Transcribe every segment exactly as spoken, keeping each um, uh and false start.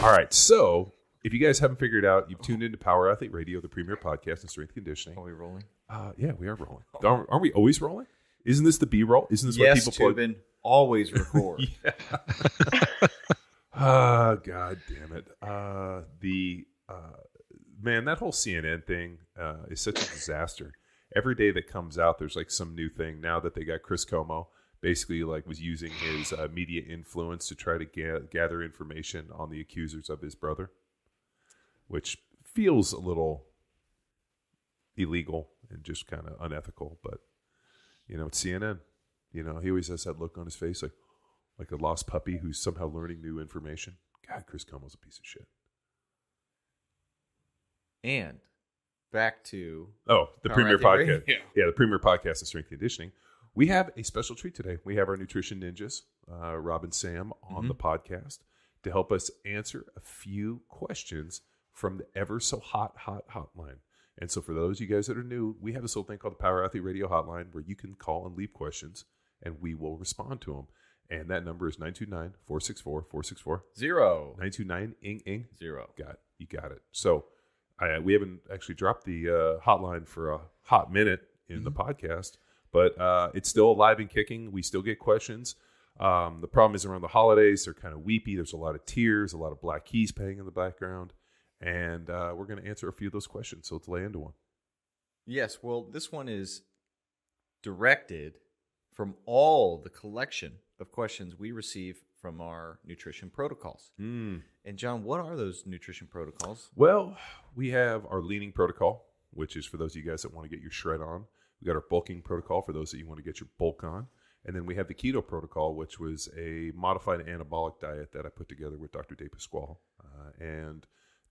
All right, so if you guys haven't figured out, you've tuned into Power Athlete Radio, the premier podcast in strength conditioning. Are we rolling? Uh, yeah, we are rolling. Aren't, aren't we always rolling? Isn't this the B-roll? Isn't this yes, what people play? Yes, Tubin, always record. Ah, uh, God damn it. Uh, the uh, man, that whole C N N thing uh, is such a disaster. Every day that comes out, there's like some new thing. Now that they got Chris Cuomo, basically like was using his uh, media influence to try to ga- gather information on the accusers of his brother, which feels a little illegal and just kind of unethical. But, you know, it's C N N. You know, he always has that look on his face like, like a lost puppy who's somehow learning new information. God, Chris Cuomo's a piece of shit. And back to... Oh, the premier podcast. Yeah. yeah, the premier podcast of strength conditioning. We have a special treat today. We have our nutrition ninjas, uh, Rob and Sam, on mm-hmm. the podcast to help us answer a few questions from the ever so hot, hot hotline. And so for those of you guys that are new, we have this little thing called the Power Athlete Radio Hotline where you can call and leave questions and we will respond to them. And that number is nine two nine, four six four, four six four. Zero. nine two nine, ing, ing. Zero. Got it. You got it. So I, we haven't actually dropped the uh, hotline for a hot minute in mm-hmm. the podcast, but uh, it's still alive and kicking. We still get questions. Um, the problem is around the holidays, they're kind of weepy. There's a lot of tears, a lot of black keys playing in the background. And uh, we're going to answer a few of those questions. So let's lay into one. Yes. Well, this one is directed from all the collection of questions we receive from our nutrition protocols. Mm. And John, what are those nutrition protocols? Well, we have our leaning protocol, which is for those of you guys that want to get your shred on. We got our bulking protocol for those that you want to get your bulk on. And then we have the keto protocol, which was a modified anabolic diet that I put together with Doctor DePasquale. Uh, and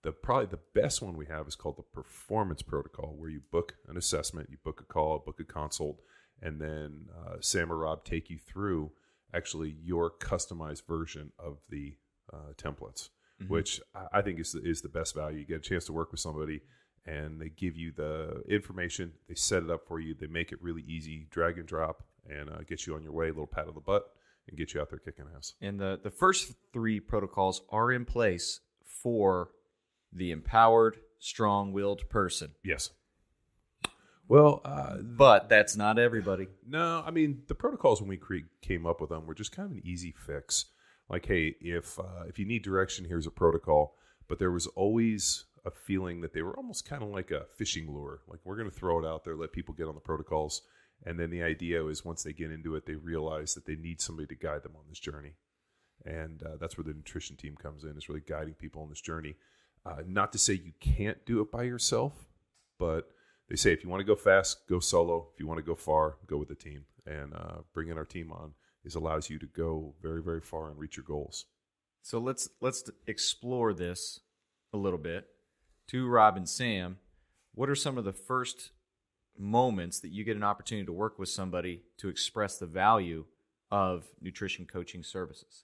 the probably the best one we have is called the performance protocol, where you book an assessment, you book a call, book a consult, and then uh, Sam or Rob take you through actually your customized version of the uh, templates, mm-hmm. which I think is the, is the best value. You get a chance to work with somebody and they give you the information. They set it up for you. They make it really easy, drag and drop, and uh, get you on your way, a little pat on the butt, and get you out there kicking ass. And the, the first three protocols are in place for the empowered, strong-willed person. Yes. Well, uh, but that's not everybody. No, I mean, the protocols when we cre- came up with them were just kind of an easy fix. Like, hey, if uh, if you need direction, here's a protocol. But there was always a feeling that they were almost kind of like a fishing lure. Like, we're going to throw it out there, let people get on the protocols. And then the idea is once they get into it, they realize that they need somebody to guide them on this journey. And uh, that's where the nutrition team comes in, is really guiding people on this journey. Uh, not to say you can't do it by yourself, but... They say if you want to go fast, go solo. If you want to go far, go with the team. And uh, bringing our team on is allows you to go very, very far and reach your goals. So let's let's explore this a little bit. To Rob and Sam, what are some of the first moments that you get an opportunity to work with somebody to express the value of nutrition coaching services?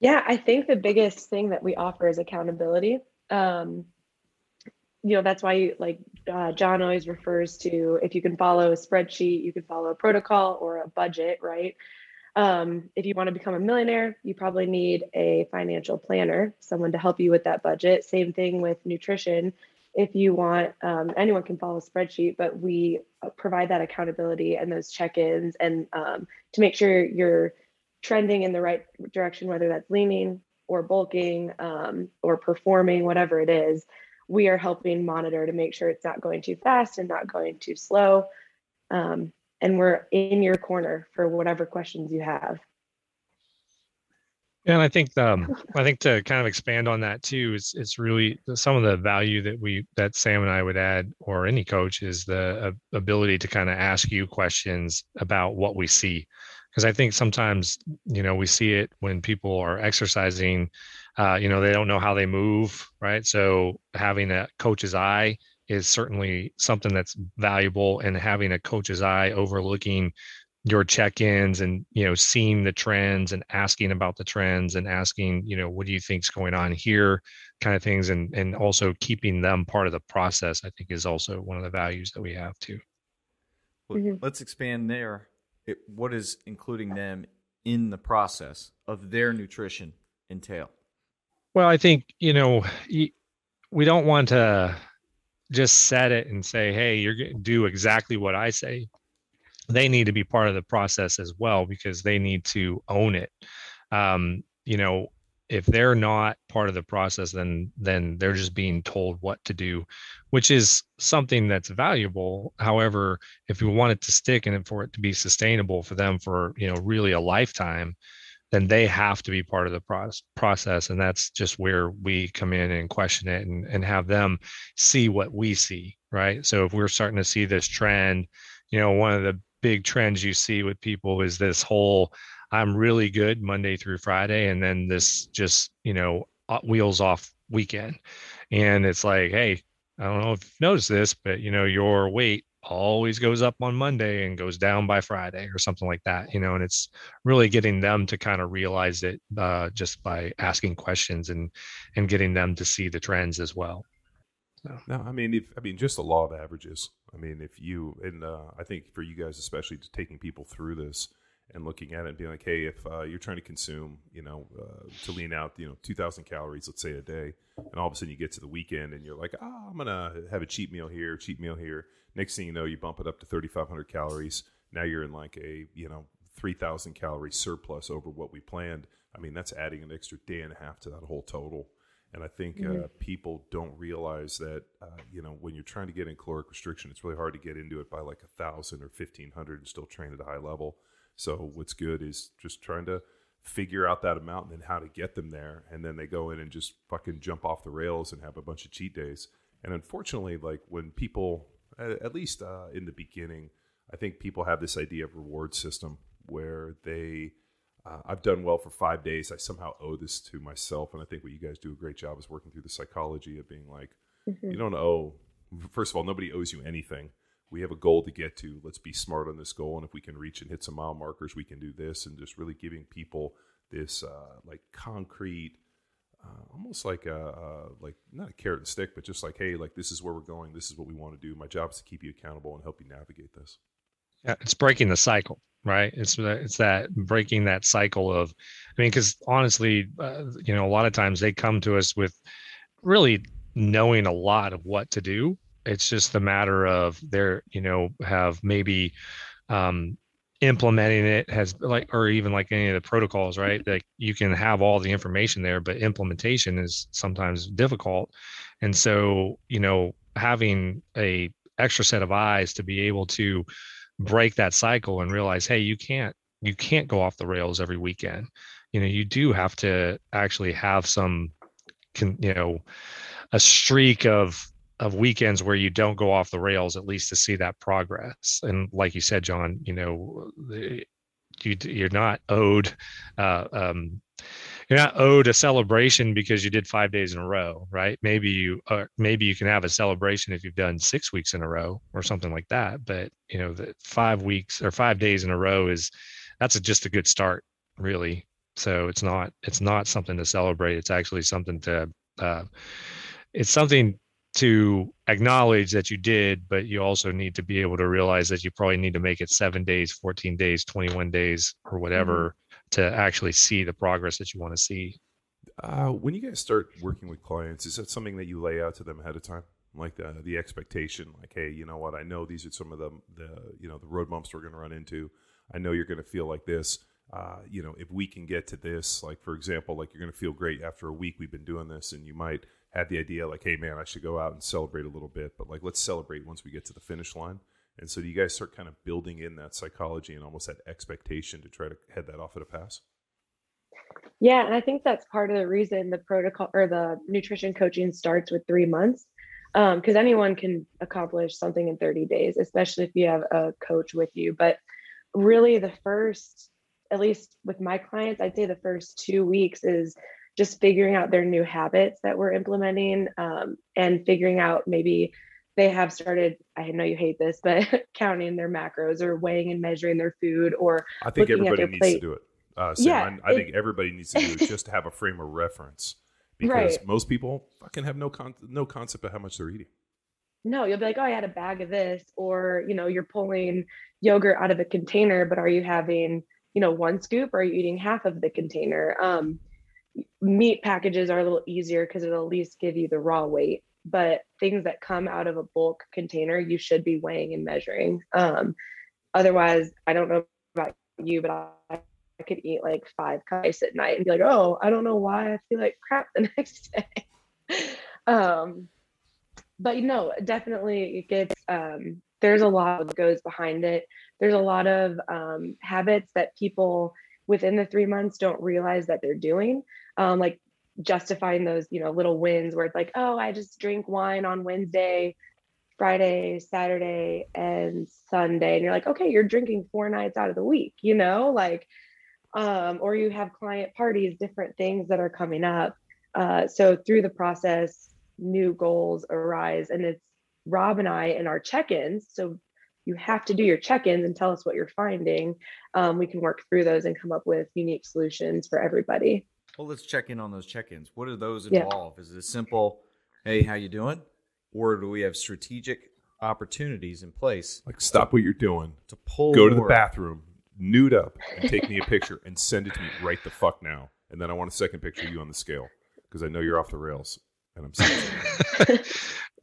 Yeah, I think the biggest thing that we offer is accountability. Um You know, that's why like uh, John always refers to, if you can follow a spreadsheet, you can follow a protocol or a budget, right? Um, if you want to become a millionaire, you probably need a financial planner, someone to help you with that budget. Same thing with nutrition. If you want, um, anyone can follow a spreadsheet, but we provide that accountability and those check-ins and um, to make sure you're trending in the right direction, whether that's leaning or bulking um, or performing, whatever it is. We are helping monitor to make sure it's not going too fast and not going too slow. Um, and we're in your corner for whatever questions you have. Yeah, and I think um, I think to kind of expand on that too, is it's really some of the value that we that Sam and I would add, or any coach, is the uh, ability to kind of ask you questions about what we see. Because I think sometimes, you know, we see it when people are exercising, uh, you know, they don't know how they move, right? So having a coach's eye is certainly something that's valuable, and having a coach's eye overlooking your check-ins and, you know, seeing the trends and asking about the trends and asking, you know, what do you think's going on here, kind of things, and and also keeping them part of the process, I think, is also one of the values that we have too. Well, let's expand there. It, what is including them in the process of their nutrition entail? Well, I think, you know, we don't want to just set it and say, hey, you're going to do exactly what I say. They need to be part of the process as well, because they need to own it. Um, you know, if they're not part of the process, then then they're just being told what to do, which is something that's valuable. However, if you want it to stick and for it to be sustainable for them for, you know, really a lifetime, then they have to be part of the pro- process. And that's just where we come in and question it and, and have them see what we see, right? So if we're starting to see this trend, you know, one of the big trends you see with people is this whole, I'm really good Monday through Friday, and then this just, you know, wheels off weekend. And it's like, hey, I don't know if you've noticed this, but, you know, your weight always goes up on Monday and goes down by Friday or something like that, you know, and it's really getting them to kind of realize it uh, just by asking questions and, and getting them to see the trends as well. So. No, I mean, if, I mean, just the law of averages. I mean, if you, and uh, I think for you guys, especially to taking people through this and looking at it and being like, hey, if uh, you're trying to consume, you know, uh, to lean out, you know, two thousand calories, let's say a day, and all of a sudden you get to the weekend and you're like, oh, I'm going to have a cheat meal here, cheat meal here. Next thing you know, you bump it up to thirty-five hundred calories. Now you're in like a, you know, three thousand calorie surplus over what we planned. I mean, that's adding an extra day and a half to that whole total. And I think mm-hmm. uh, people don't realize that, uh, you know, when you're trying to get in caloric restriction, it's really hard to get into it by like one thousand or fifteen hundred and still train at a high level. So what's good is just trying to figure out that amount and then how to get them there. And then they go in and just fucking jump off the rails and have a bunch of cheat days. And unfortunately, like when people, at least uh, in the beginning, I think people have this idea of reward system where they, uh, I've done well for five days. I somehow owe this to myself. And I think what you guys do a great job is working through the psychology of being like, mm-hmm. you don't owe, first of all, nobody owes you anything. We have a goal to get to. Let's be smart on this goal. And if we can reach and hit some mile markers, we can do this. And just really giving people this uh, like concrete, uh, almost like a, uh, like not a carrot and stick, but just like, hey, like this is where we're going. This is what we want to do. My job is to keep you accountable and help you navigate this. Yeah, it's breaking the cycle, right? It's it's that breaking that cycle of, I mean, because honestly, uh, you know, a lot of times they come to us with really knowing a lot of what to do. It's just the matter of they're, you know, have maybe um, implementing it has like, or even like any of the protocols, right? Like you can have all the information there, but implementation is sometimes difficult. And so, you know, having a extra set of eyes to be able to break that cycle and realize, hey, you can't, you can't go off the rails every weekend. You know, you do have to actually have some, can, you know, a streak of, of weekends where you don't go off the rails, at least to see that progress. And like you said, John, you know, you, you're not owed, uh, um, you're not owed a celebration because you did five days in a row, right? Maybe you, uh, maybe you can have a celebration if you've done six weeks in a row or something like that. But you know, the five weeks or five days in a row is, that's a, just a good start, really. So it's not, it's not something to celebrate. It's actually something to, uh, it's something to acknowledge that you did, but you also need to be able to realize that you probably need to make it seven days, fourteen days, twenty-one days, or whatever mm-hmm. to actually see the progress that you want to see. Uh, when you guys start working with clients, is that something that you lay out to them ahead of time? Like the, the expectation, like, hey, you know what? I know these are some of the, the you know, the road bumps we're going to run into. I know you're going to feel like this. Uh, you know, if we can get to this, like, for example, like you're going to feel great after a week we've been doing this, and you might had the idea like, hey man, I should go out and celebrate a little bit, but like, let's celebrate once we get to the finish line. And so do you guys start kind of building in that psychology and almost that expectation to try to head that off at a pass? Yeah. And I think that's part of the reason the protocol or the nutrition coaching starts with three months. Um, cause anyone can accomplish something in thirty days, especially if you have a coach with you, but really the first, at least with my clients, I'd say the first two weeks is just figuring out their new habits that we're implementing um, and figuring out maybe they have started, I know you hate this, but counting their macros or weighing and measuring their food or I think everybody needs plate. to do it. Uh, so yeah, I, I it, think everybody needs to do it just to have a frame of reference because right. most people fucking have no con- no concept of how much they're eating. No, you'll be like, oh, I had a bag of this, or, you know, you're pulling yogurt out of a container, but are you having, you know, one scoop or are you eating half of the container? Um, meat packages are a little easier because it'll at least give you the raw weight, but things that come out of a bulk container, you should be weighing and measuring. Um, otherwise, I don't know about you, but I, I could eat like five cups at night and be like, oh, I don't know why I feel like crap the next day. um, but no, definitely it gets, um, there's a lot that goes behind it. There's a lot of um, habits that people within the three months don't realize that they're doing, um, like justifying those, you know, little wins where it's like, oh, I just drink wine on Wednesday, Friday, Saturday, and Sunday. And you're like, okay, you're drinking four nights out of the week, you know, like, um, or you have client parties, different things that are coming up. Uh, so through the process, new goals arise, and it's Rob and I in our check-ins. So you have to do your check-ins and tell us what you're finding. Um, we can work through those and come up with unique solutions for everybody. Well, let's check in on those check-ins. What are those involved? Yeah. Is it a simple, hey, how you doing? Or do we have strategic opportunities in place? Like, stop what you're doing. To pull Go to the bathroom, nude up, and take me a picture and send it to me right the fuck now. And then I want a second picture of you on the scale because I know you're off the rails. And I'm saying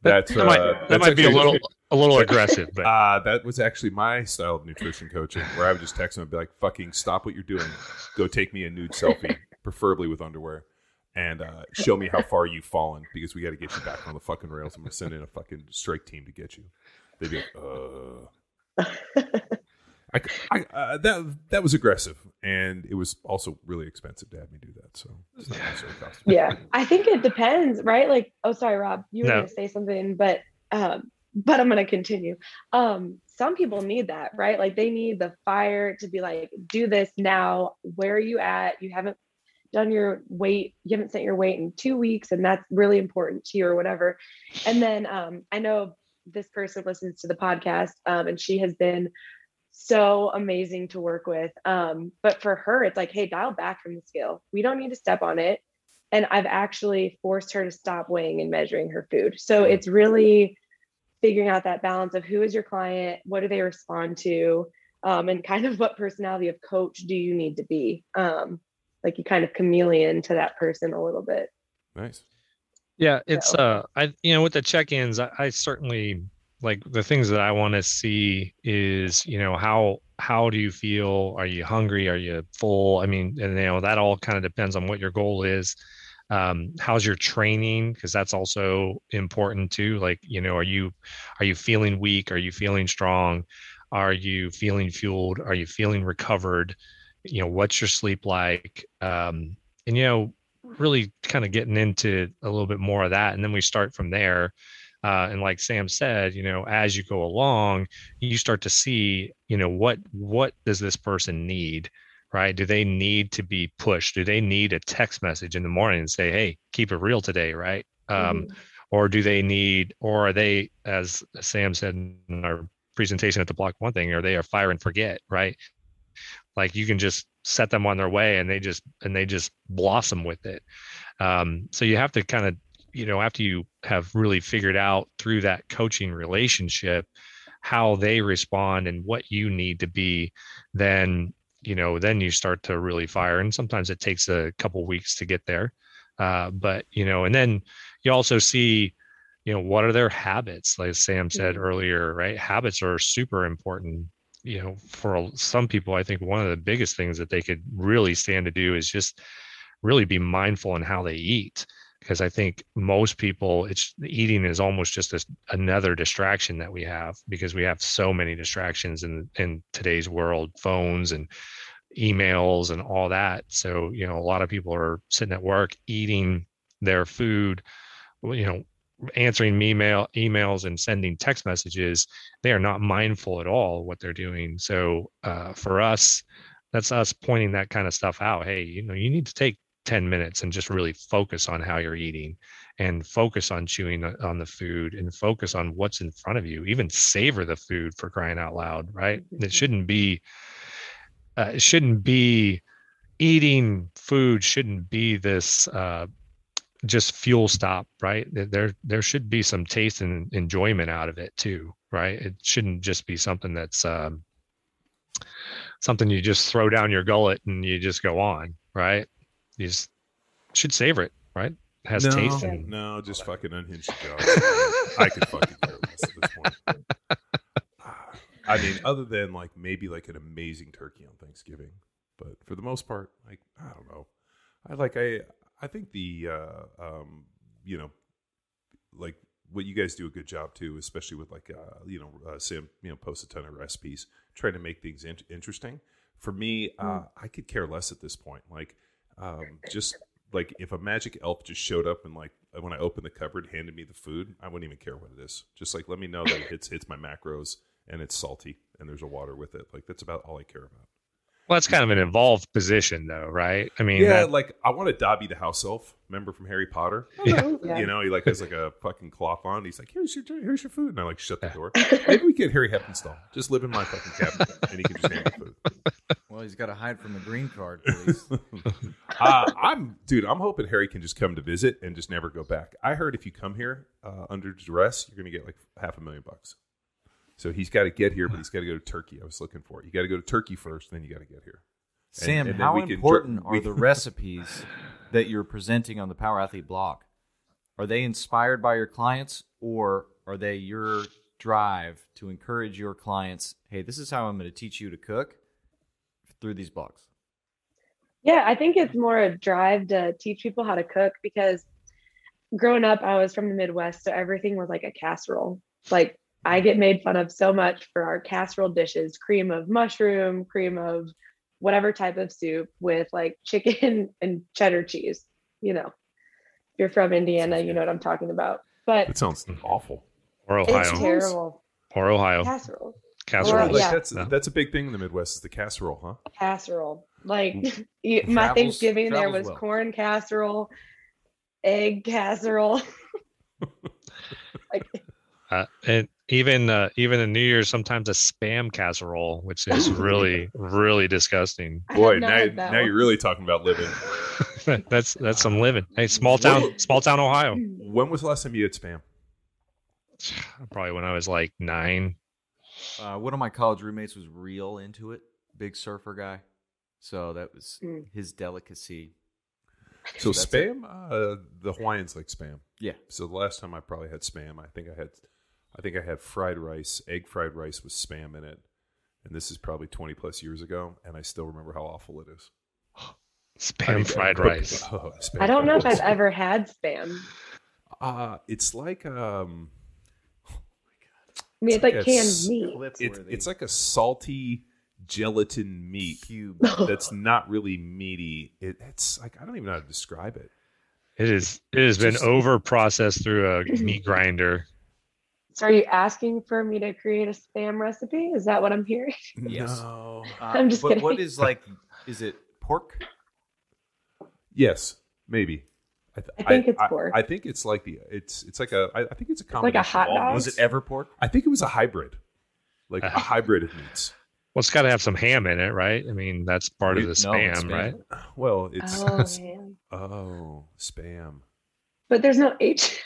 That's, that uh, might, that that's might be a little a little aggressive. But. Uh, that was actually my style of nutrition coaching, where I would just text them and be like, fucking stop what you're doing. Go take me a nude selfie, preferably with underwear, and uh, show me how far you've fallen, because we got to get you back on the fucking rails. I'm going to send in a fucking strike team to get you. They'd be like, uh... I, I, uh, that that was aggressive, and it was also really expensive to have me do that. So it's not necessarily costly. Yeah, I think it depends, right? Like, oh, sorry, Rob, you were no. going to say something, but um, but I'm going to continue. Um, some people need that, right? Like, they need the fire to be like, do this now. Where are you at? You haven't done your weight. You haven't sent your weight in two weeks, and that's really important to you, or whatever. And then um, I know this person listens to the podcast, um, and she has been so amazing to work with. Um, but for her, it's like, hey, dial back from the scale. We don't need to step on it. And I've actually forced her to stop weighing and measuring her food. So it's really figuring out that balance of who is your client, what do they respond to, um, and kind of what personality of coach do you need to be? Um, like, you kind of chameleon to that person a little bit. Nice. Yeah. It's, so. uh, I, you know, with the check-ins, I, I certainly, like, the things that I want to see is, you know, how, how do you feel? Are you hungry? Are you full? I mean, and, you know, that all kind of depends on what your goal is. Um, how's your training? 'Cause that's also important too. Like, you know, are you, are you feeling weak? Are you feeling strong? Are you feeling fueled? Are you feeling recovered? You know, what's your sleep like? Um, and, you know, really kind of getting into a little bit more of that. And then we start from there. Uh, and like Sam said, you know, as you go along, you start to see, you know, what what does this person need, right? Do they need to be pushed? Do they need a text message in the morning and say, hey, keep it real today, right? Um, mm-hmm. Or do they need, or are they, as Sam said in our presentation at the block one thing, are they a fire and forget, right? Like, you can just set them on their way and they just, and they just blossom with it. Um, so you have to kind of, you know, after you have really figured out through that coaching relationship how they respond and what you need to be, then, you know, then you start to really fire. And sometimes it takes a couple weeks to get there. Uh, but, you know, and then you also see, you know, what are their habits? Like Sam said earlier, right? Habits are super important. You know, for some people, I think one of the biggest things that they could really stand to do is just really be mindful in how they eat. Because I think most people, it's eating is almost just a, another distraction that we have, because we have so many distractions in in today's world, phones and emails and all that. So, you know, a lot of people are sitting at work eating their food, you know, answering email emails and sending text messages. They are not mindful at all what they're doing. So uh, for us, that's us pointing that kind of stuff out. Hey, you know, you need to take ten minutes and just really focus on how you're eating, and focus on chewing on the food, and focus on what's in front of you. Even savor the food, for crying out loud, right? It shouldn't be, uh, it shouldn't be eating food shouldn't be this, uh, just fuel stop, right? There, there should be some taste and enjoyment out of it too, right? It shouldn't just be something that's, um, something you just throw down your gullet and you just go on, right? You just should savor it, right? It has no, taste. And no, just fucking unhinged jaw. I could fucking care less at this point. I mean, other than like maybe like an amazing turkey on Thanksgiving, but for the most part, like I don't know. I like I I think the uh, um you know like what you guys do a good job too, especially with like uh you know uh, Sam you know posts a ton of recipes, trying to make things in- interesting. For me, uh, I could care less at this point. Like um just like if a magic elf just showed up and like when I opened the cupboard, handed me the food, I wouldn't even care what it is. Just like let me know that it hits hits my macros. And it's salty, and there's a water with it. Like, that's about all I care about. Well, that's kind of an involved position, though, right? I mean, yeah, that... like, I want a Dobby the house elf, remember from Harry Potter? Yeah. Yeah. You know, he like has like a fucking cloth on. He's like, here's your here's your food. And I like shut the door. Maybe we get Harry Heppenstall. Just live in my fucking cabin, and he can just hand me food. Well, he's got to hide from the green card, please. uh, I'm, dude, I'm hoping Harry can just come to visit and just never go back. I heard if you come here uh, under duress, you're going to get like half a million bucks. So he's got to get here, but he's got to go to Turkey. I was looking for it. You got to go to Turkey first, then you got to get here. And, Sam, and how important dr- are the recipes that you're presenting on the Power Athlete blog? Are they inspired by your clients, or are they your drive to encourage your clients, hey, this is how I'm going to teach you to cook through these blogs? Yeah, I think it's more a drive to teach people how to cook, because growing up, I was from the Midwest, so everything was like a casserole. Like, I get made fun of so much for our casserole dishes, cream of mushroom, cream of whatever type of soup with like chicken and cheddar cheese. You know, if you're from Indiana, you know what I'm talking about. But it sounds awful. Or Ohio. It's terrible. Or Ohio. Casserole. Casserole. Or, like, yeah. That's that's a big thing in the Midwest is the casserole, huh? Casserole. Like you, travels, my Thanksgiving there was well. corn casserole, egg casserole. like uh, and Even uh, even in New Year's, sometimes a spam casserole, which is really, really disgusting. Boy, now, now you're really talking about living. that's that's some living. Hey, small town, small town Ohio. When was the last time you had spam? Probably when I was like nine. Uh, one of my college roommates was real into it. Big surfer guy. So that was mm. his delicacy. So, so spam, uh, the Hawaiians like spam. Yeah. So the last time I probably had spam, I think I had... I think I had fried rice, egg fried rice with spam in it. And this is probably twenty plus years ago. And I still remember how awful it is. Spam I mean, fried I, rice. Oh, spam I don't know if I've spam. ever had spam. Uh, it's like, um, oh my God. I mean, it's, it's like, like canned s- meat. It's, it's like a salty gelatin meat cube that's not really meaty. It, it's like, I don't even know how to describe it. It is. It has Just, been over processed through a meat grinder. So are you asking for me to create a spam recipe? Is that what I'm hearing? Yes. No. Uh, I'm just but kidding. What is like, is it pork? Yes, maybe. I, th- I think I, it's I, pork. I think it's like the, it's it's like a, I, I think it's a combination. Like a hot dog? Was it ever pork? I think it was a hybrid. Like uh, a hybrid of meats. Well, it's got to have some ham in it, right? I mean, that's part it, of the spam, no, spam, right? Well, it's. Oh, it's, man. Oh, spam. But there's no H.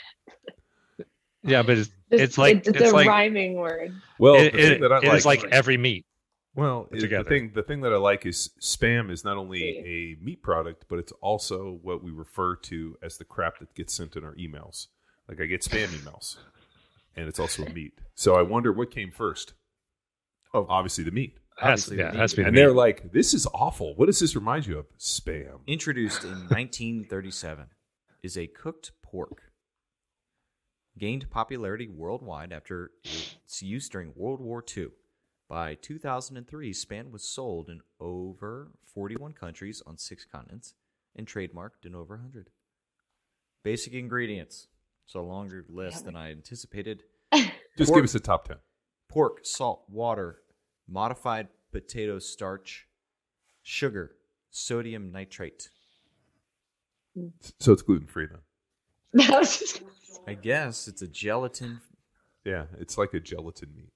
Yeah, but it's, it's, it's like it's, it's a like, rhyming word. Well, it, it, it like, is like every meat. Well, it, the thing the thing that I like is spam is not only a meat product, but it's also what we refer to as the crap that gets sent in our emails. Like I get spam emails, and it's also a meat. So I wonder what came first. Oh, obviously the meat. Obviously yeah, the meat. Has to be the and meat. They're like, "This is awful. What does this remind you of?" Spam. Introduced in nineteen thirty-seven is a cooked pork. Gained popularity worldwide after its use during World War Two. By two thousand three, Spam was sold in over forty-one countries on six continents and trademarked in over one hundred. Basic ingredients. It's a longer list than I anticipated. Just pork, give us the top ten. Pork, salt, water, modified potato starch, sugar, sodium nitrate. So it's gluten-free then? That was just... I guess it's a gelatin. Yeah, it's like a gelatin meat.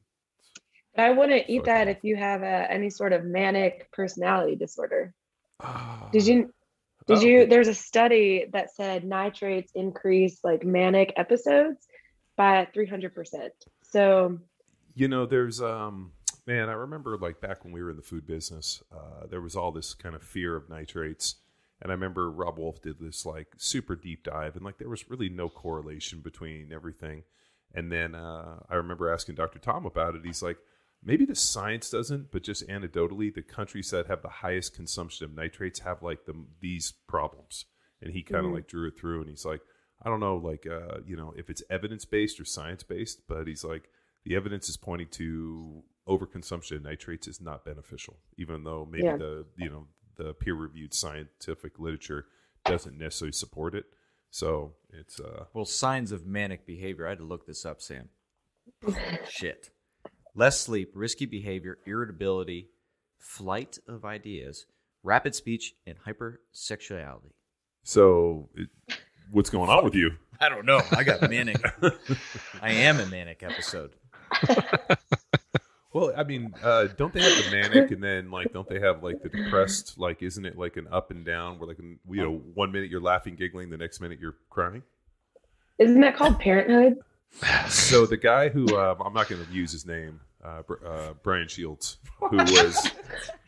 But I wouldn't eat that if you have a, any sort of manic personality disorder. Uh, did you? Did oh. you? There's a study that said nitrates increase like manic episodes by three hundred percent. So, you know, there's um, man, I remember like back when we were in the food business, uh, there was all this kind of fear of nitrates. And I remember Rob Wolf did this like super deep dive, and like there was really no correlation between everything. And then uh, I remember asking Doctor Tom about it. He's like, maybe the science doesn't, but just anecdotally, the countries that have the highest consumption of nitrates have like the, these problems. And he kind of mm-hmm. like drew it through, and he's like, I don't know, like, uh, you know, if it's evidence-based or science-based, but he's like, the evidence is pointing to overconsumption of nitrates is not beneficial, even though maybe yeah. the, you know, the peer-reviewed scientific literature doesn't necessarily support it. So it's uh well, signs of manic behavior. I had to look this up, Sam. Shit. Less sleep, risky behavior, irritability, flight of ideas, rapid speech, and hypersexuality. So it, what's going on with you? I don't know. I got manic. I am a manic episode. Well, I mean, uh, don't they have the manic, and then like, don't they have like the depressed? Like, isn't it like an up and down where like, you know, one minute you're laughing, giggling, the next minute you're crying? Isn't that called parenthood? So the guy who uh, I'm not going to use his name, uh, uh, Brian Shields, who was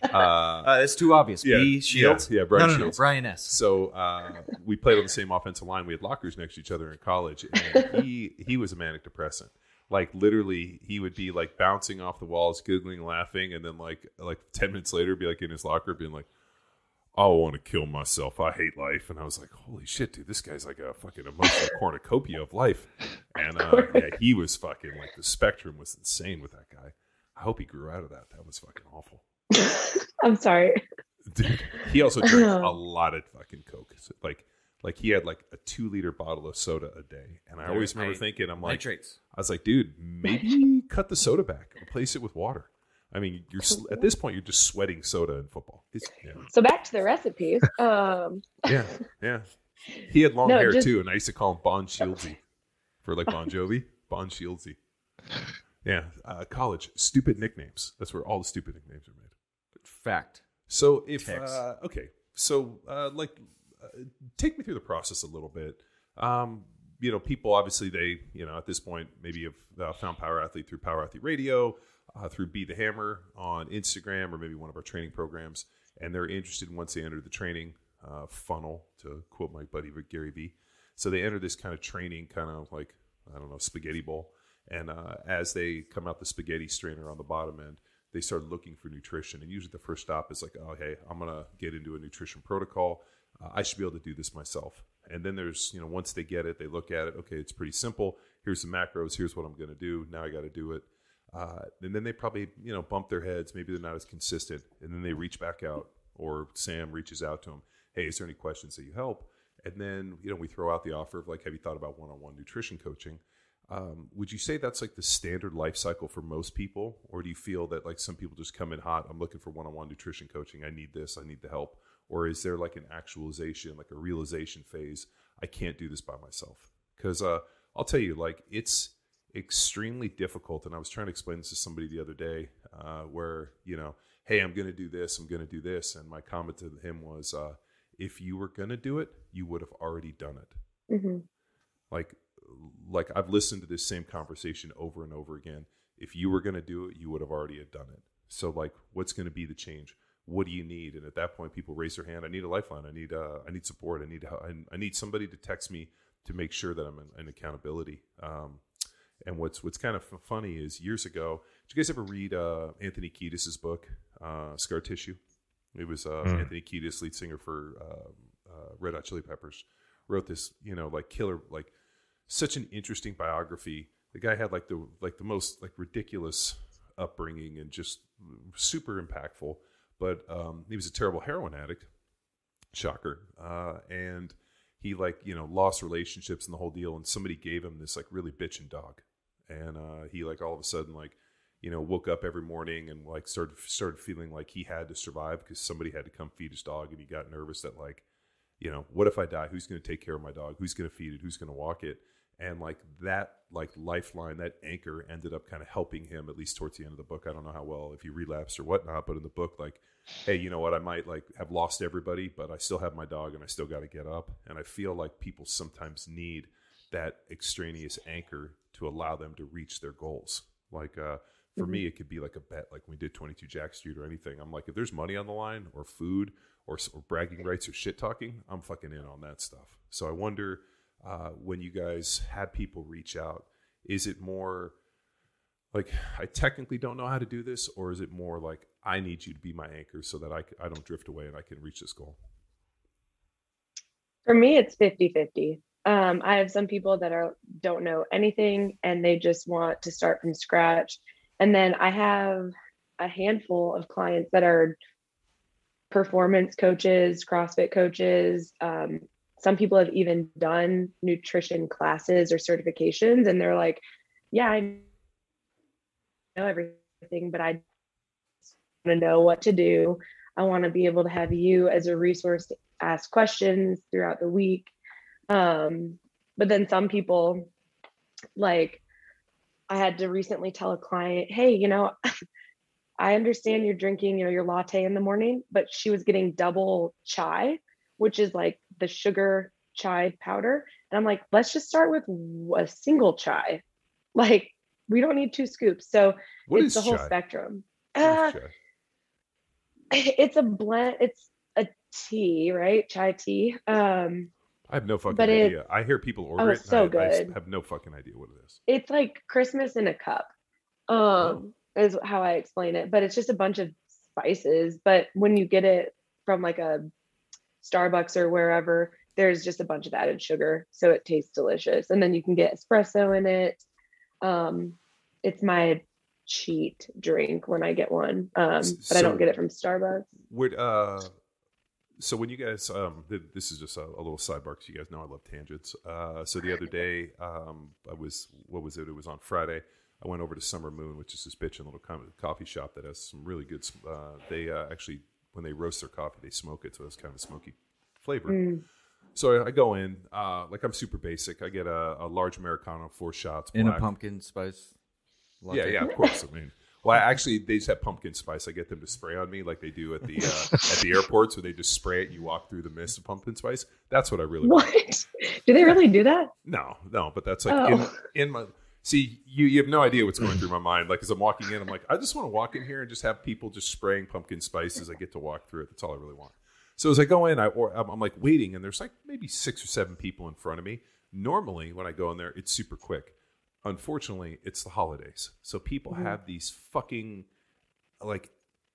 uh, uh, that's too obvious. Yeah, B Shields, yeah, yeah Brian no, no, Shields, no, Brian S. So uh, we played on the same offensive line. We had lockers next to each other in college, and he he was a manic depressant. Like literally, he would be like bouncing off the walls, giggling, laughing, and then like like ten minutes later, be like in his locker, being like, "I want to kill myself. I hate life." And I was like, "Holy shit, dude! This guy's like a fucking emotional cornucopia of life." And uh, yeah, he was fucking like the spectrum was insane with that guy. I hope he grew out of that. That was fucking awful. I'm sorry, dude. He also drank a lot of fucking Coke. So, like. Like he had like a two liter bottle of soda a day. And I always remember I, thinking, I'm like, nitrates. I was like, dude, maybe cut the soda back, replace it with water. I mean, you're at this point, you're just sweating soda in football. It's, yeah. So back to the recipes. Um, yeah. Yeah. He had long no, hair just, too. And I used to call him Bon Shieldsy for like Bon Jovi, Bon Shieldsy. Yeah. Uh, college, stupid nicknames. That's where all the stupid nicknames are made. Fact. So if, uh, okay. So uh, like, take me through the process a little bit. Um, you know, people obviously they, you know, at this point maybe have uh, found Power Athlete through Power Athlete Radio, uh, through Be the Hammer on Instagram, or maybe one of our training programs, and they're interested once they enter the training uh, funnel. To quote my buddy Gary V, so they enter this kind of training, kind of like I don't know, spaghetti bowl, and uh, as they come out the spaghetti strainer on the bottom end, they start looking for nutrition, and usually the first stop is like, oh hey, I'm gonna get into a nutrition protocol. Uh, I should be able to do this myself. And then there's, you know, once they get it, they look at it. Okay, it's pretty simple. Here's the macros. Here's what I'm going to do. Now I got to do it. Uh, and then they probably, you know, bump their heads. Maybe they're not as consistent. And then they reach back out, or Sam reaches out to them. Hey, is there any questions that you help? And then, you know, we throw out the offer of like, have you thought about one-on-one nutrition coaching? Um, would you say that's like the standard life cycle for most people? Or do you feel that like some people just come in hot, I'm looking for one-on-one nutrition coaching. I need this. I need the help. Or is there like an actualization, like a realization phase? I can't do this by myself. Because uh, I'll tell you, like it's extremely difficult. And I was trying to explain this to somebody the other day uh, where, you know, hey, I'm going to do this. I'm going to do this. And my comment to him was, uh, if you were going to do it, you would have already done it. Mm-hmm. Like, like I've listened to this same conversation over and over again. If you were going to do it, you would have already done it. So like, what's going to be the change? What do you need? And at that point, people raise their hand. I need a lifeline. I need uh, I need support. I need I need somebody to text me to make sure that I'm in, in accountability. Um, and what's what's kind of funny is years ago, did you guys ever read uh, Anthony Kiedis' book, uh, Scar Tissue? It was uh, mm. Anthony Kiedis, lead singer for um, uh, Red Hot Chili Peppers, wrote this, you know, like killer, like such an interesting biography. The guy had like the like the most like ridiculous upbringing and just super impactful. But um, he was a terrible heroin addict, shocker, uh, and he like you know lost relationships and the whole deal. And somebody gave him this like really bitchin' dog, and uh, he like all of a sudden like you know woke up every morning and like started started feeling like he had to survive because somebody had to come feed his dog, and he got nervous that like you know what if I die? Who's going to take care of my dog? Who's going to feed it? Who's going to walk it? And like that like lifeline, that anchor ended up kind of helping him at least towards the end of the book. I don't know how well if he relapsed or whatnot, but in the book, like, hey, you know what? I might like have lost everybody, but I still have my dog and I still got to get up. And I feel like people sometimes need that extraneous anchor to allow them to reach their goals. Like uh, for mm-hmm. me, it could be like a bet, like we did twenty-two Jack Street or anything. I'm like, if there's money on the line or food or, or bragging rights or shit talking, I'm fucking in on that stuff. So I wonder uh, when you guys have people reach out, is it more like, I technically don't know how to do this, or is it more like, I need you to be my anchor so that I, I don't drift away and I can reach this goal? For me, it's fifty-fifty. Um, I have some people that are don't know anything and they just want to start from scratch. And then I have a handful of clients that are performance coaches, CrossFit coaches. Um, some people have even done nutrition classes or certifications, and they're like, yeah, I know everything, but I want to know what to do. I want to be able to have you as a resource to ask questions throughout the week. Um, but then some people, like, I had to recently tell a client, hey, you know, I understand you're drinking, you know, your latte in the morning, but she was getting double chai, which is like the sugar chai powder. And I'm like, let's just start with a single chai. Like, we don't need two scoops. So what it's the whole chai? Spectrum. Uh, it's a blend. It's a tea, right? Chai tea. Um, I have no fucking but idea. It, I hear people order oh, it. So I, good. I have no fucking idea what it is. It's like Christmas in a cup, um, oh. is how I explain it. But it's just a bunch of spices. But when you get it from like a Starbucks or wherever, there's just a bunch of added sugar. So it tastes delicious. And then you can get espresso in it. Um, it's my cheat drink when I get one. Um, but so I don't get it from Starbucks. Would, uh... So when you guys, um, th- this is just a, a little sidebar because you guys know I love tangents. Uh, so the other day, um, I was, what was it? It was on Friday. I went over to Summer Moon, which is this bitchin' little co- coffee shop that has some really good, uh, they uh, actually, when they roast their coffee, they smoke it. So it's kind of a smoky flavor. Mm. So I, I go in, uh, like I'm super basic. I get a, a large Americano, four shots. Black. In a pumpkin spice latte. Yeah, yeah, of course. I mean. Well, I actually, they just have pumpkin spice. I get them to spray on me like they do at the uh, at the airport. So they just spray it. And you walk through the mist of pumpkin spice. That's what I really what? want. Do they really do that? No, no. But that's like oh. in, in my see. You you have no idea what's going through my mind. Like as I'm walking in, I'm like, I just want to walk in here and just have people just spraying pumpkin spice as I get to walk through it. That's all I really want. So as I go in, I or I'm like waiting, and there's like maybe six or seven people in front of me. Normally, when I go in there, it's super quick. Unfortunately, it's the holidays. So people mm-hmm. have these fucking like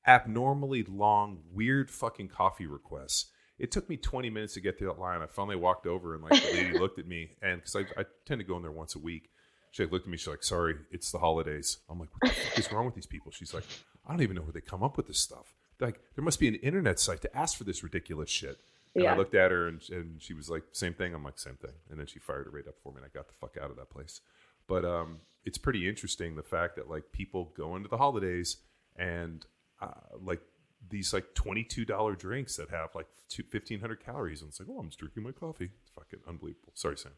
abnormally long, weird fucking coffee requests. It took me twenty minutes to get through that line. I finally walked over and like the lady looked at me and because I, I tend to go in there once a week. She like, looked at me. She's like, sorry, it's the holidays. I'm like, what the fuck is wrong with these people? She's like, I don't even know where they come up with this stuff. Like, there must be an internet site to ask for this ridiculous shit. And yeah. I looked at her and, and she was like, same thing. I'm like, same thing. And then she fired it right up for me and I got the fuck out of that place. But um, it's pretty interesting the fact that like people go into the holidays and uh, like these like twenty-two dollar drinks that have like fifteen hundred calories. And it's like, oh, I'm just drinking my coffee. It's fucking unbelievable. Sorry, Sam.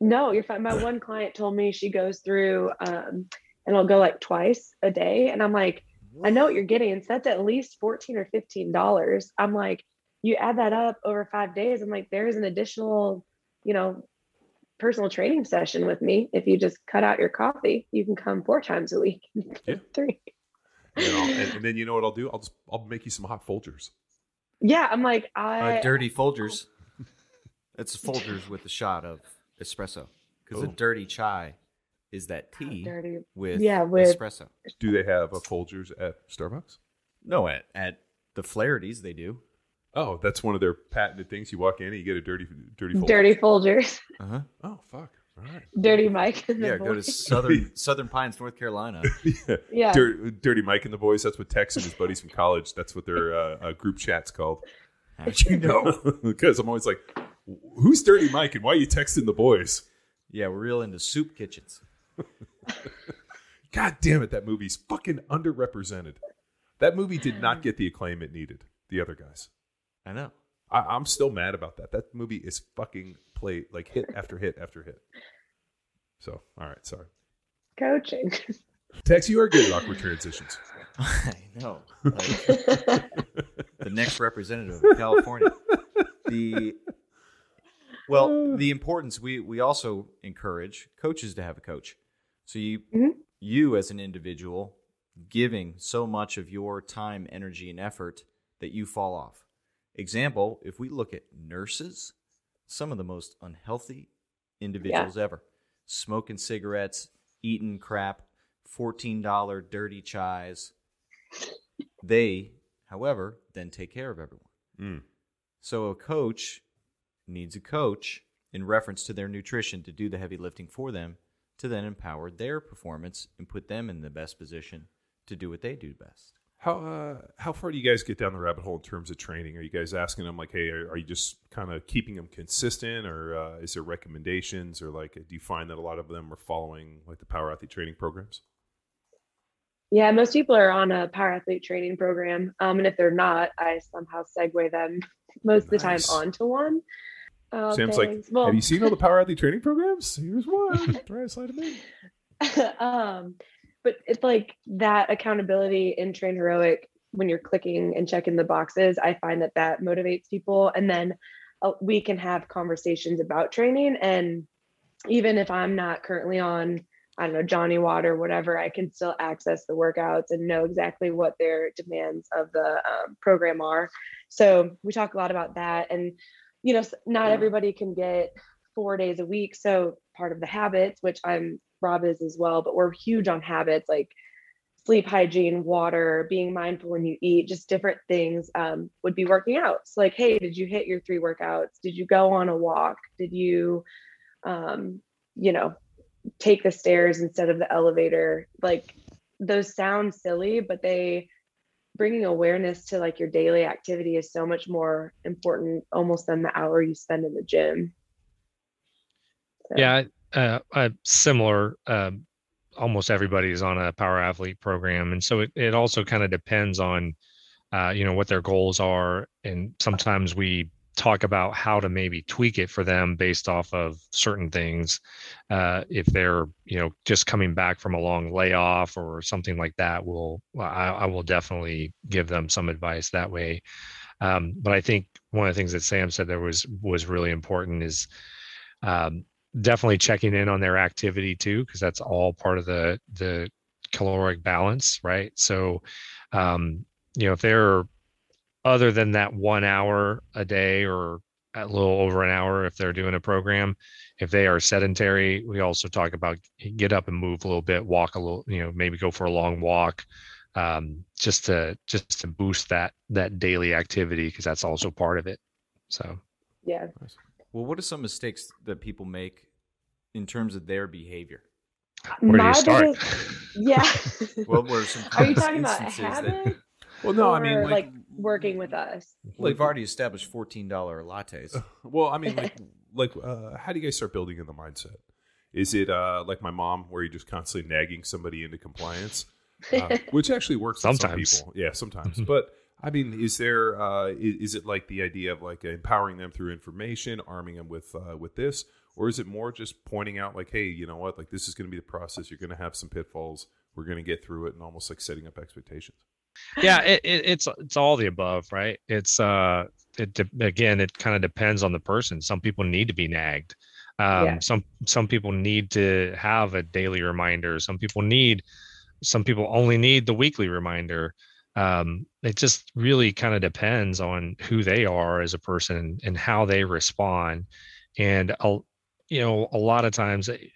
No, you're fine. My one client told me she goes through um, and I'll go like twice a day. And I'm like, what? I know what you're getting. And that's at least fourteen or fifteen dollars. I'm like, you add that up over five days. I'm like, there's an additional, you know, personal training session with me. If you just cut out your coffee, you can come four times a week. Yeah. Three. And, and, and then you know what I'll do? I'll just I'll make you some hot Folgers. Yeah, I'm like I uh, dirty Folgers. It's Folgers with a shot of espresso because oh. a dirty chai is that tea dirty. With yeah with espresso. Do they have a Folgers at Starbucks? No, at at the Flaherty's they do. Oh, that's one of their patented things. You walk in and you get a dirty, dirty Folgers. Dirty Folgers. Uh huh. Oh, fuck. All right. Dirty Mike and the yeah, Boys. Yeah, go to Southern Southern Pines, North Carolina. yeah. yeah. Dirty, Dirty Mike and the Boys. That's what Tex and his buddies from college, that's what their uh, uh, group chat's called. How'd you know? Because I'm always like, who's Dirty Mike and why are you texting the boys? Yeah, we're real into soup kitchens. God damn it, that movie's fucking underrepresented. That movie did not get the acclaim it needed, the other guys. I know. I, I'm still mad about that. That movie is fucking played like hit after hit after hit. So, all right. Sorry. Coaching. Tex, you are good at awkward transitions. I know. Like, the next representative of California. The Well, the importance, we, we also encourage coaches to have a coach. So you mm-hmm. you as an individual giving so much of your time, energy, and effort that you fall off. Example, if we look at nurses, some of the most unhealthy individuals yeah. ever. Smoking cigarettes, eating crap, fourteen dollars dirty chais. They, however, then take care of everyone. Mm. So a coach needs a coach in reference to their nutrition to do the heavy lifting for them, to then empower their performance and put them in the best position to do what they do best. How uh, how far do you guys get down the rabbit hole in terms of training? Are you guys asking them, like, hey, are, are you just kind of keeping them consistent, or uh, is there recommendations, or like, do you find that a lot of them are following like the Power Athlete training programs? Yeah, most people are on a Power Athlete training program, um, and if they're not, I somehow segue them most nice. of the time onto one. Oh, Sam's thanks. like, well, have you seen all the Power Athlete training programs? Here's one. Try a slide of me. Um, But it's like that accountability in Train Heroic, when you're clicking and checking the boxes, I find that that motivates people. And then uh, we can have conversations about training. And even if I'm not currently on, I don't know, Johnny Watt or whatever, I can still access the workouts and know exactly what their demands of the um, program are. So we talk a lot about that. And, you know, not yeah. everybody can get four days a week. So part of the habits, which I'm Rob is as well, but we're huge on habits like sleep hygiene, water, being mindful when you eat, just different things um, would be working out. So like, hey, did you hit your three workouts? Did you go on a walk? Did you, um, you know, take the stairs instead of the elevator? Like, those sound silly, but they bringing awareness to like your daily activity is so much more important almost than the hour you spend in the gym. So. Yeah. I- Uh, uh, similar, uh, almost everybody is on a Power Athlete program. And so it, it also kind of depends on, uh, you know, what their goals are. And sometimes we talk about how to maybe tweak it for them based off of certain things. Uh, if they're, you know, just coming back from a long layoff or something like that, we'll, I, I will definitely give them some advice that way. Um, but I think one of the things that Sam said there was, was really important is, um, definitely checking in on their activity too, because that's all part of the the caloric balance, right? So, um, you know, if they're other than that one hour a day or a little over an hour, if they're doing a program, if they are sedentary, we also talk about get up and move a little bit, walk a little, you know, maybe go for a long walk, um, just to just to boost that that daily activity, because that's also part of it. So, yeah. Well, what are some mistakes that people make in terms of their behavior? Where My do you start? Biggest, yeah. Well, what are some are you talking about habits? That, well, no, I mean, like, like working with us. Well, we've already established fourteen dollars lattes. Uh, well, I mean, like, like uh, how do you guys start building in the mindset? Is it uh, like my mom, where you're just constantly nagging somebody into compliance, uh, which actually works sometimes. For some people. Yeah, sometimes, but. I mean, is there uh, is, is it like the idea of like empowering them through information, arming them with uh, with this, or is it more just pointing out like, hey, you know what, like this is going to be the process. You're going to have some pitfalls. We're going to get through it, and almost like setting up expectations. Yeah, it, it, it's it's all the above, right? It's uh, it again, it kind of depends on the person. Some people need to be nagged. Um, yeah. Some some people need to have a daily reminder. Some people need, some people only need the weekly reminder. Um, it just really kind of depends on who they are as a person and how they respond. And, I'll, you know, a lot of times I,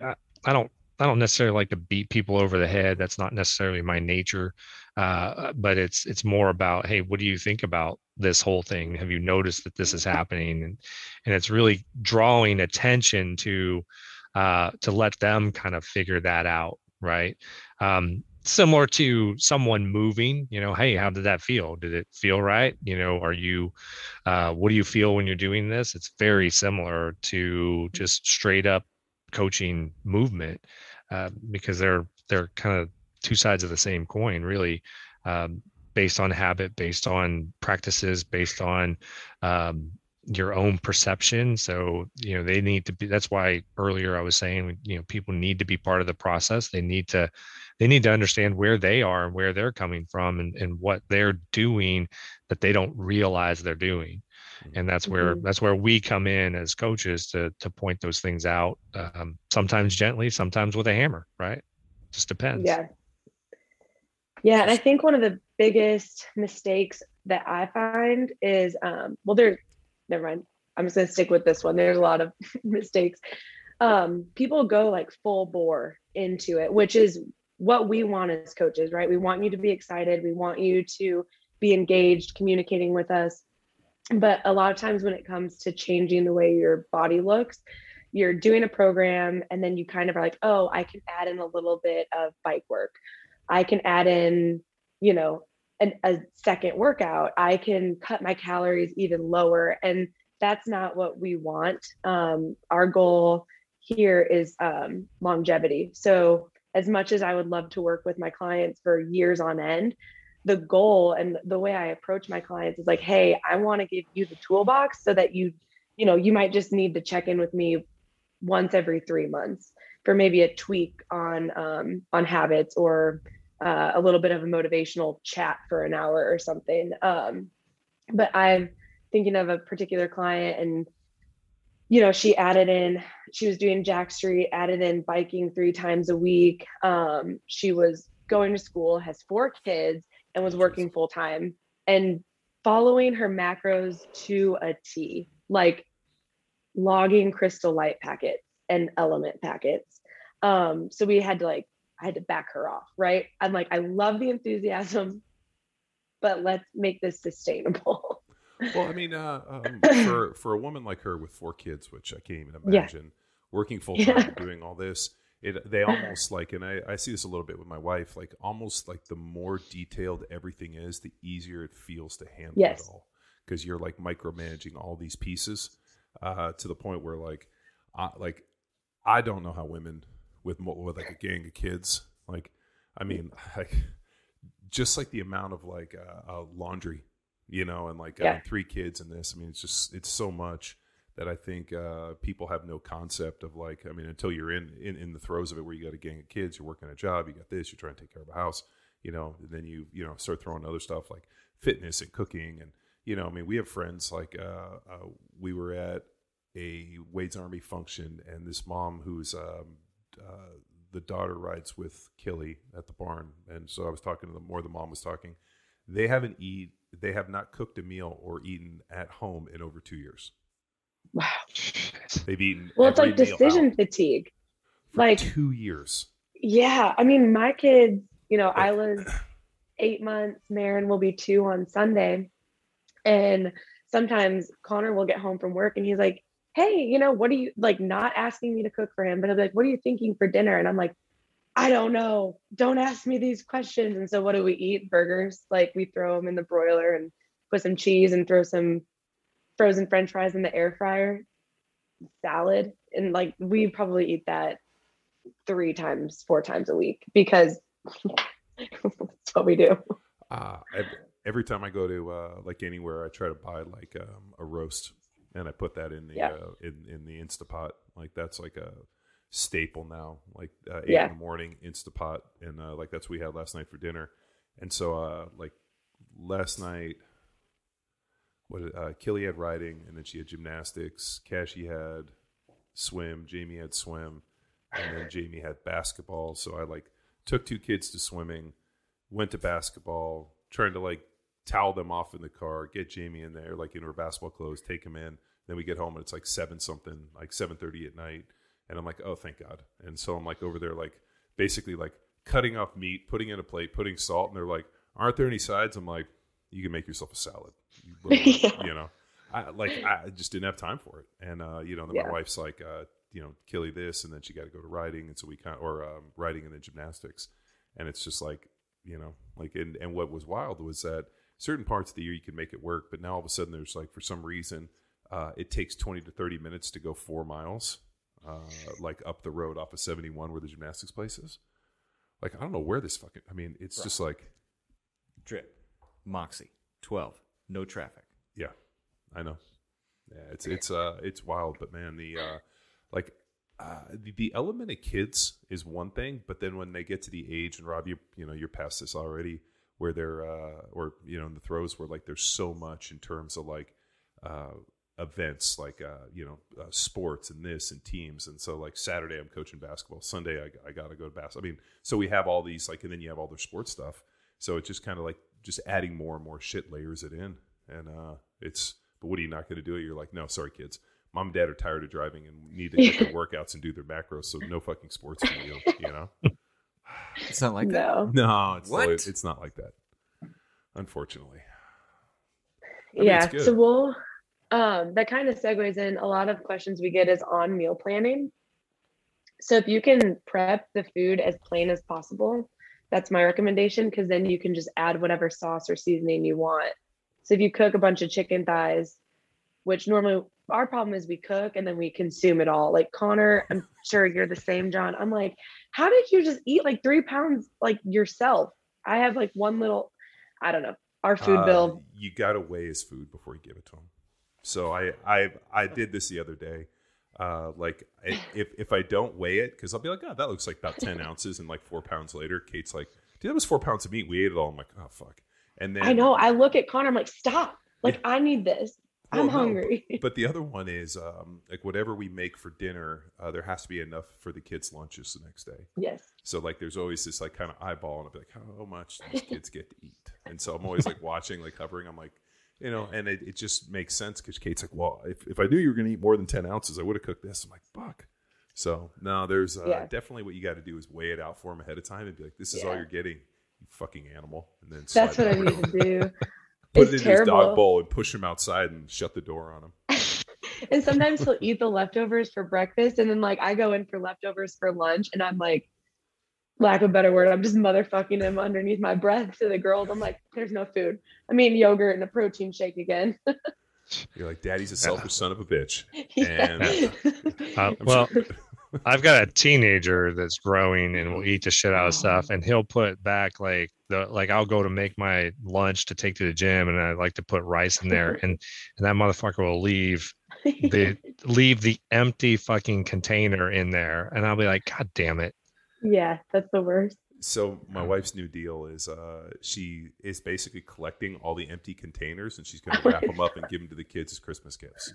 I don't, I don't necessarily like to beat people over the head. That's not necessarily my nature. Uh, but it's, it's more about, hey, what do you think about this whole thing? Have you noticed that this is happening? And, and it's really drawing attention to, uh, to let them kind of figure that out. Right. Um, similar to someone moving, you know, hey, how did that feel? Did it feel right? You know, are you, uh, what do you feel when you're doing this? It's very similar to just straight up coaching movement, uh, because they're, they're kind of two sides of the same coin, really, um, based on habit, based on practices, based on, um, your own perception. So, you know, they need to be, that's why earlier I was saying, you know, people need to be part of the process. They need to, they need to understand where they are and where they're coming from and, and what they're doing that they don't realize they're doing. And that's where, mm-hmm. that's where we come in as coaches to, to point those things out. Um, sometimes gently, sometimes with a hammer, right? Just depends. Yeah. Yeah. And I think one of the biggest mistakes that I find is, um, well, there, never mind. I'm just going to stick with this one. There's a lot of mistakes. Um, people go like full bore into it, which is what we want as coaches, right? We want you to be excited. We want you to be engaged, communicating with us. But a lot of times when it comes to changing the way your body looks, you're doing a program and then you kind of are like, oh, I can add in a little bit of bike work. I can add in, you know, an, a second workout. I can cut my calories even lower. And that's not what we want. Um, our goal here is um, longevity. So as much as I would love to work with my clients for years on end, the goal and the way I approach my clients is like, hey, I want to give you the toolbox so that you, you know, you might just need to check in with me once every three months for maybe a tweak on, um, on habits or uh, a little bit of a motivational chat for an hour or something. Um, but I'm thinking of a particular client and, you know, she added in, she was doing Jack Street, added in biking three times a week. Um, she was going to school, has four kids, and was working full time and following her macros to a T, like logging Crystal Light packets and Element packets. Um, so we had to like, I had to back her off, right? I'm like, I love the enthusiasm, but let's make this sustainable. Well, I mean, uh, um, for, for a woman like her with four kids, which I can't even imagine, yeah. working full time, yeah. doing all this, It, they almost like, and I, I see this a little bit with my wife, like almost like the more detailed everything is, the easier it feels to handle yes. it all. Because you're like micromanaging all these pieces uh, to the point where like, I, like I don't know how women with, with like a gang of kids, like, I mean, like, just like the amount of like uh, uh, laundry, you know, and like yeah. I mean, three kids and this, I mean, it's just, it's so much. That I think uh, people have no concept of like, I mean, until you're in, in, in the throes of it where you got a gang of kids, you're working a job, you got this, you're trying to take care of a house, you know, and then you, you know, start throwing other stuff like fitness and cooking. And, you know, I mean, we have friends like uh, uh, we were at a Wade's Army function and this mom who's um, uh, the daughter rides with Killy at the barn. And so I was talking to them more, the mom was talking, they haven't eat, they have not cooked a meal or eaten at home in over two years. Wow. They've eaten. Well, it's like decision fatigue. Like two years. Yeah. I mean, my kids, you know, I was eight months, Marin will be two on Sunday. And sometimes Connor will get home from work and he's like, hey, you know, what are you like not asking me to cook for him? But I'll be like, what are you thinking for dinner? And I'm like, I don't know. Don't ask me these questions. And so what do we eat? Burgers. Like we throw them in the broiler and put some cheese and throw some frozen French fries in the air fryer, salad. And like, we probably eat that three times, four times a week because that's what we do. Uh, every time I go to uh, like anywhere, I try to buy like um, a roast and I put that in the, yeah. uh, in, in the Instapot. Like that's like a staple now, like uh, eight yeah. in the morning Instapot. And uh, like, that's what we had last night for dinner. And so uh, like last night, What uh, Killy had riding, and then she had gymnastics. Cassie had swim. Jamie had swim, and then Jamie had basketball. So I like took two kids to swimming, went to basketball, trying to like towel them off in the car, get Jamie in there like in her basketball clothes, take him in. Then we get home and it's like seven something, like seven thirty at night, and I'm like, oh thank God. And so I'm like over there like basically like cutting off meat, putting in a plate, putting salt, and they're like, aren't there any sides? I'm like, you can make yourself a salad. yeah. You know, I, like I just didn't have time for it. And, uh, you know, then yeah. my wife's like, uh, you know, Killy this, and then she got to go to riding. And so we kind of, or um, riding and then gymnastics. And it's just like, you know, like, and, and what was wild was that certain parts of the year you can make it work. But now all of a sudden there's like, for some reason, uh, it takes twenty to thirty minutes to go four miles, uh, like up the road off of seventy-one where the gymnastics place is. Like, I don't know where this fucking, I mean, it's right. just like. Drip. Moxie, twelve, no traffic. Yeah, I know. Yeah, it's it's uh it's wild, but man, the uh, like uh, the, the element of kids is one thing, but then when they get to the age, and Rob, you you know you're past this already, where they're uh, or you know in the throes where like there's so much in terms of like uh, events, like uh, you know uh, sports and this and teams, and so like Saturday I'm coaching basketball, Sunday I I gotta go to basketball. I mean, so we have all these like, and then you have all their sports stuff. So it's just kind of like just adding more and more shit layers it in. And uh, it's, but what are you not going to do it? You're like, no, sorry, kids. Mom and dad are tired of driving and need to get their workouts and do their macros. So no fucking sports for you, you know? It's not like no. that. No, it's, what? Not, it's not like that. Unfortunately. I yeah. Mean, so we'll, um, that kind of segues in. A lot of questions we get is on meal planning. So if you can prep the food as plain as possible, that's my recommendation. Cause then you can just add whatever sauce or seasoning you want. So if you cook a bunch of chicken thighs, which normally our problem is we cook and then we consume it all. Like Connor, I'm sure you're the same, John. I'm like, how did you just eat like three pounds, like yourself? I have like one little, I don't know, our food uh, bill. You got to weigh his food before you give it to him. So I, I, I did this the other day. Uh, like I, if, if I don't weigh it, cause I'll be like, oh, that looks like about ten ounces. And like four pounds later, Kate's like, dude, that was four pounds of meat. We ate it all. I'm like, oh fuck. And then I know I look at Connor, I'm like, stop. Like yeah. I need this. Well, I'm hungry. No, but, but the other one is um, like whatever we make for dinner, uh, there has to be enough for the kids' lunches the next day. Yes. So like there's always this like kind of eyeball, and I'm like, how much do these kids get to eat? And so I'm always like watching, like hovering. I'm like, you know, and it, it just makes sense because Kate's like, well, if, if I knew you were going to eat more than ten ounces, I would have cooked this. I'm like, fuck. So no, there's uh, yeah. definitely what you got to do is weigh it out for them ahead of time and be like, this is yeah. all you're getting, you fucking animal. And then that's what I need to do. Put it's it in terrible. His dog bowl and push him outside and shut the door on him. And sometimes he'll eat the leftovers for breakfast. And then like, I go in for leftovers for lunch and I'm like, lack of a better word, I'm just motherfucking him underneath my breath to the girls. I'm like, there's no food. I'm eating yogurt and a protein shake again. You're like, daddy's a selfish son of a bitch. Yeah. And uh, well, I've got a teenager that's growing and will eat the shit out of stuff, and he'll put back like the like I'll go to make my lunch to take to the gym, and I like to put rice in there, and and that motherfucker will leave the leave the empty fucking container in there, and I'll be like, God damn it! Yeah, that's the worst. So my wife's new deal is uh she is basically collecting all the empty containers, and she's going to wrap them up and give them to the kids as Christmas gifts.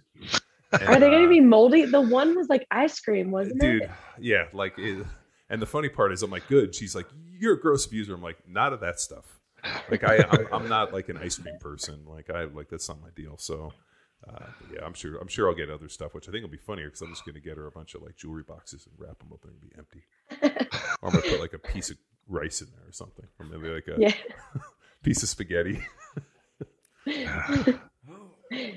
And, are they going to be moldy? The one was like ice cream, wasn't dude, it? Dude, yeah. Like, it, and the funny part is I'm like, good. She's like, you're a gross abuser. I'm like, not of that stuff. Like, I, I'm, I'm not like an ice cream person. Like, I like that's not my deal. So, uh, yeah, I'm sure I'm sure I'll get other stuff, which I think will be funnier because I'm just going to get her a bunch of like jewelry boxes and wrap them up and be empty. Or I'm going to put like a piece of rice in there or something. Or maybe like a yeah. piece of spaghetti.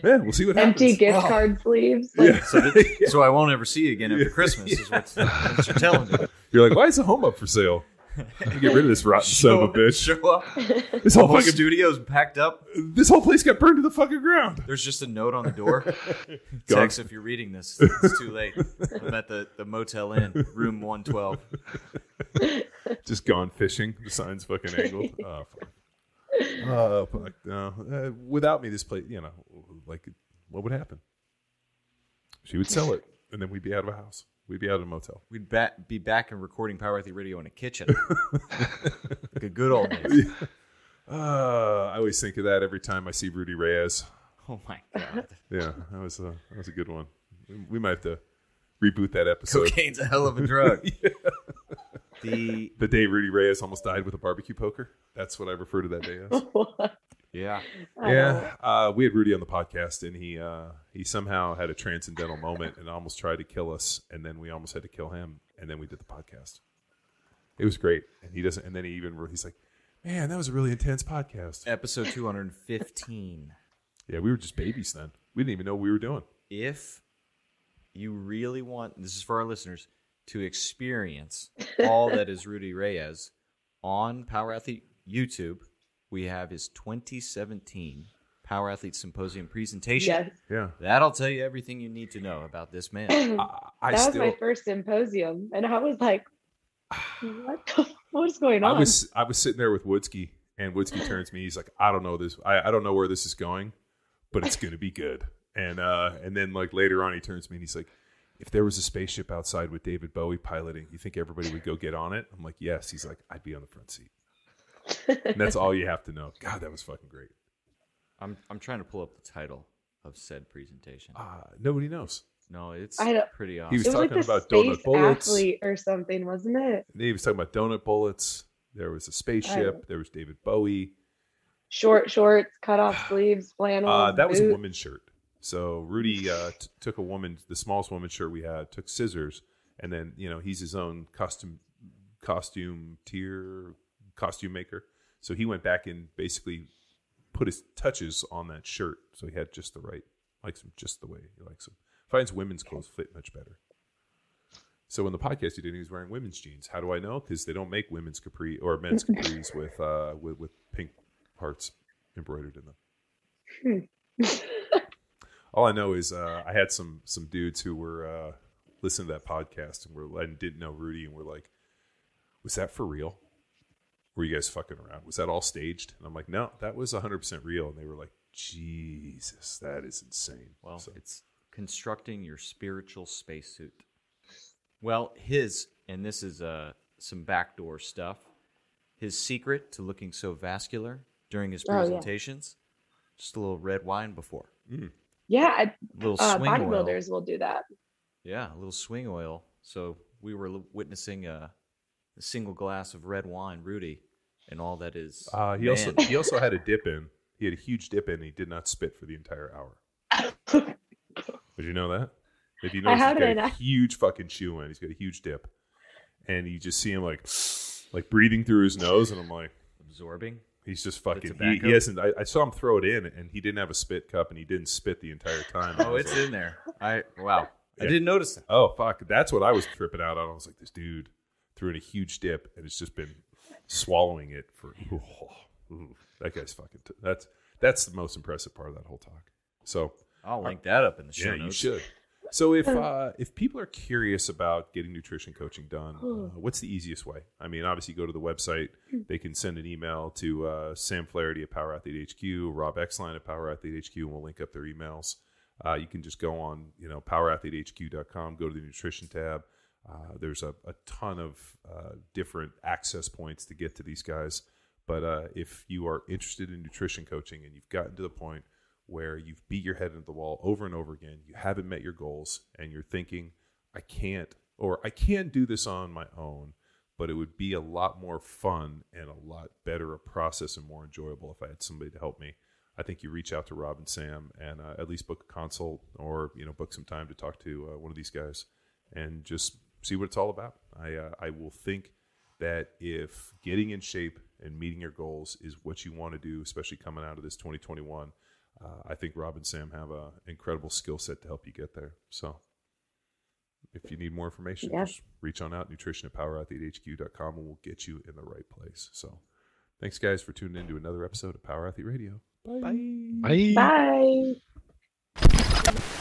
Yeah, we'll see what happens. Empty gift oh. card sleeves. Like, yeah. so, that, yeah. so I won't ever see you again after yeah. Christmas yeah. is what uh, you're telling me. You're like, why is the home up for sale? Get rid of this rotten show, son of a bitch. Show up. This whole, whole fucking studio's packed up. This whole place got burned to the fucking ground. There's just a note on the door. Text if you're reading this. It's too late. I'm at the, the Motel Inn, room one twelve. Just gone fishing. The sign's fucking angled. Oh, fuck. Uh, but, uh, uh, without me, this place, you know, like what would happen? She would sell it, and then we'd be out of a house. We'd be out of a motel. We'd ba- be back and recording Power Athlete Radio in a kitchen. Good, good old days. Uh, I always think of that every time I see Rudy Reyes. Oh my god! Yeah, that was a that was a good one. We might have to reboot that episode. Cocaine's a hell of a drug. Yeah. The, the day Rudy Reyes almost died with a barbecue poker. That's what I refer to that day as. Yeah. Yeah. Uh, we had Rudy on the podcast, and he uh, he somehow had a transcendental moment and almost tried to kill us, and then we almost had to kill him, and then we did the podcast. It was great. And he doesn't. And then he even, he's like, man, that was a really intense podcast. Episode two hundred fifteen. Yeah, we were just babies then. We didn't even know what we were doing. If you really want, this is for our listeners, to experience all that is Rudy Reyes on Power Athlete YouTube, we have his twenty seventeen Power Athlete Symposium presentation. Yes. Yeah, that'll tell you everything you need to know about this man. I, I that was still, my first symposium, and I was like, "What? What's going on?" I was I was sitting there with Woodski, and Woodski turns to me. He's like, "I don't know this. I, I don't know where this is going, but it's going to be good." And uh, and then like later on, he turns to me and he's like, if there was a spaceship outside with David Bowie piloting, you think everybody would go get on it? I'm like, yes. He's like, I'd be on the front seat. And that's all you have to know. God, that was fucking great. I'm I'm trying to pull up the title of said presentation. Uh, nobody knows. No, it's pretty awesome. He was, was talking like about donut bullets. Athlete or something, wasn't it? He was talking about donut bullets. There was a spaceship. There was David Bowie. Short shorts, cut off sleeves, flannel. Uh, that was boots. A woman's shirt. So Rudy uh, t- took a woman, the smallest woman's shirt we had, took scissors, and then, you know, he's his own costume costume tier, costume maker. So he went back and basically put his touches on that shirt. So he had just the right, likes him just the way he likes him. Finds women's clothes fit much better. So in the podcast he did, he was wearing women's jeans. How do I know? Because they don't make women's capri or men's capris with, uh, with with pink hearts embroidered in them. All I know is uh, I had some some dudes who were uh, listening to that podcast and were and didn't know Rudy and were like, "Was that for real? Were you guys fucking around? Was that all staged?" And I'm like, "No, that was one hundred percent real." And they were like, "Jesus, that is insane." Well, so. It's constructing your spiritual spacesuit. Well, his, and this is uh, some backdoor stuff, his secret to looking so vascular during his presentations, oh, yeah. just a little red wine before. Mm. Yeah, a little uh, swing bodybuilders oil. Will do that. Yeah, a little swing oil. So we were witnessing a, a single glass of red wine, Rudy, and all that is. Uh, he, also, he also had a dip in. He had a huge dip in. And he did not spit for the entire hour. Did you know that? If you notice, he's got a huge fucking chew in. He's got a huge dip. And you just see him like like breathing through his nose. And I'm like. Absorbing? He's just fucking. He, he hasn't. I, I saw him throw it in and he didn't have a spit cup and he didn't spit the entire time. Oh, it's like, in there. I Wow. Yeah. I didn't notice that. Oh, fuck. That's what I was tripping out on. I was like, this dude threw in a huge dip and it's just been swallowing it for. Ooh, ooh, that guy's fucking. T- that's, that's the most impressive part of that whole talk. So. I'll link that up in the show yeah, notes. Yeah, you should. So if uh, if people are curious about getting nutrition coaching done, uh, what's the easiest way? I mean, obviously, go to the website. They can send an email to uh, Sam Flaherty at Power Athlete H Q, Rob Exline at Power Athlete H Q, and we'll link up their emails. Uh, you can just go on, you know, power athlete h q dot com, go to the nutrition tab. Uh, there's a, a ton of uh, different access points to get to these guys. But uh, if you are interested in nutrition coaching and you've gotten to the point where you've beat your head into the wall over and over again, you haven't met your goals, and you're thinking, I can't, or I can do this on my own, but it would be a lot more fun and a lot better a process and more enjoyable if I had somebody to help me. I think you reach out to Rob and Sam and uh, at least book a consult or, you know, book some time to talk to uh, one of these guys and just see what it's all about. I uh, I will think that if getting in shape and meeting your goals is what you want to do, especially coming out of this twenty twenty-one, Uh, I think Rob and Sam have an incredible skill set to help you get there. So if you need more information, yeah. just reach on out, nutrition at power athlete h q dot com, and we'll get you in the right place. So thanks, guys, for tuning in to another episode of Power Athlete Radio. Bye. Bye. Bye. Bye.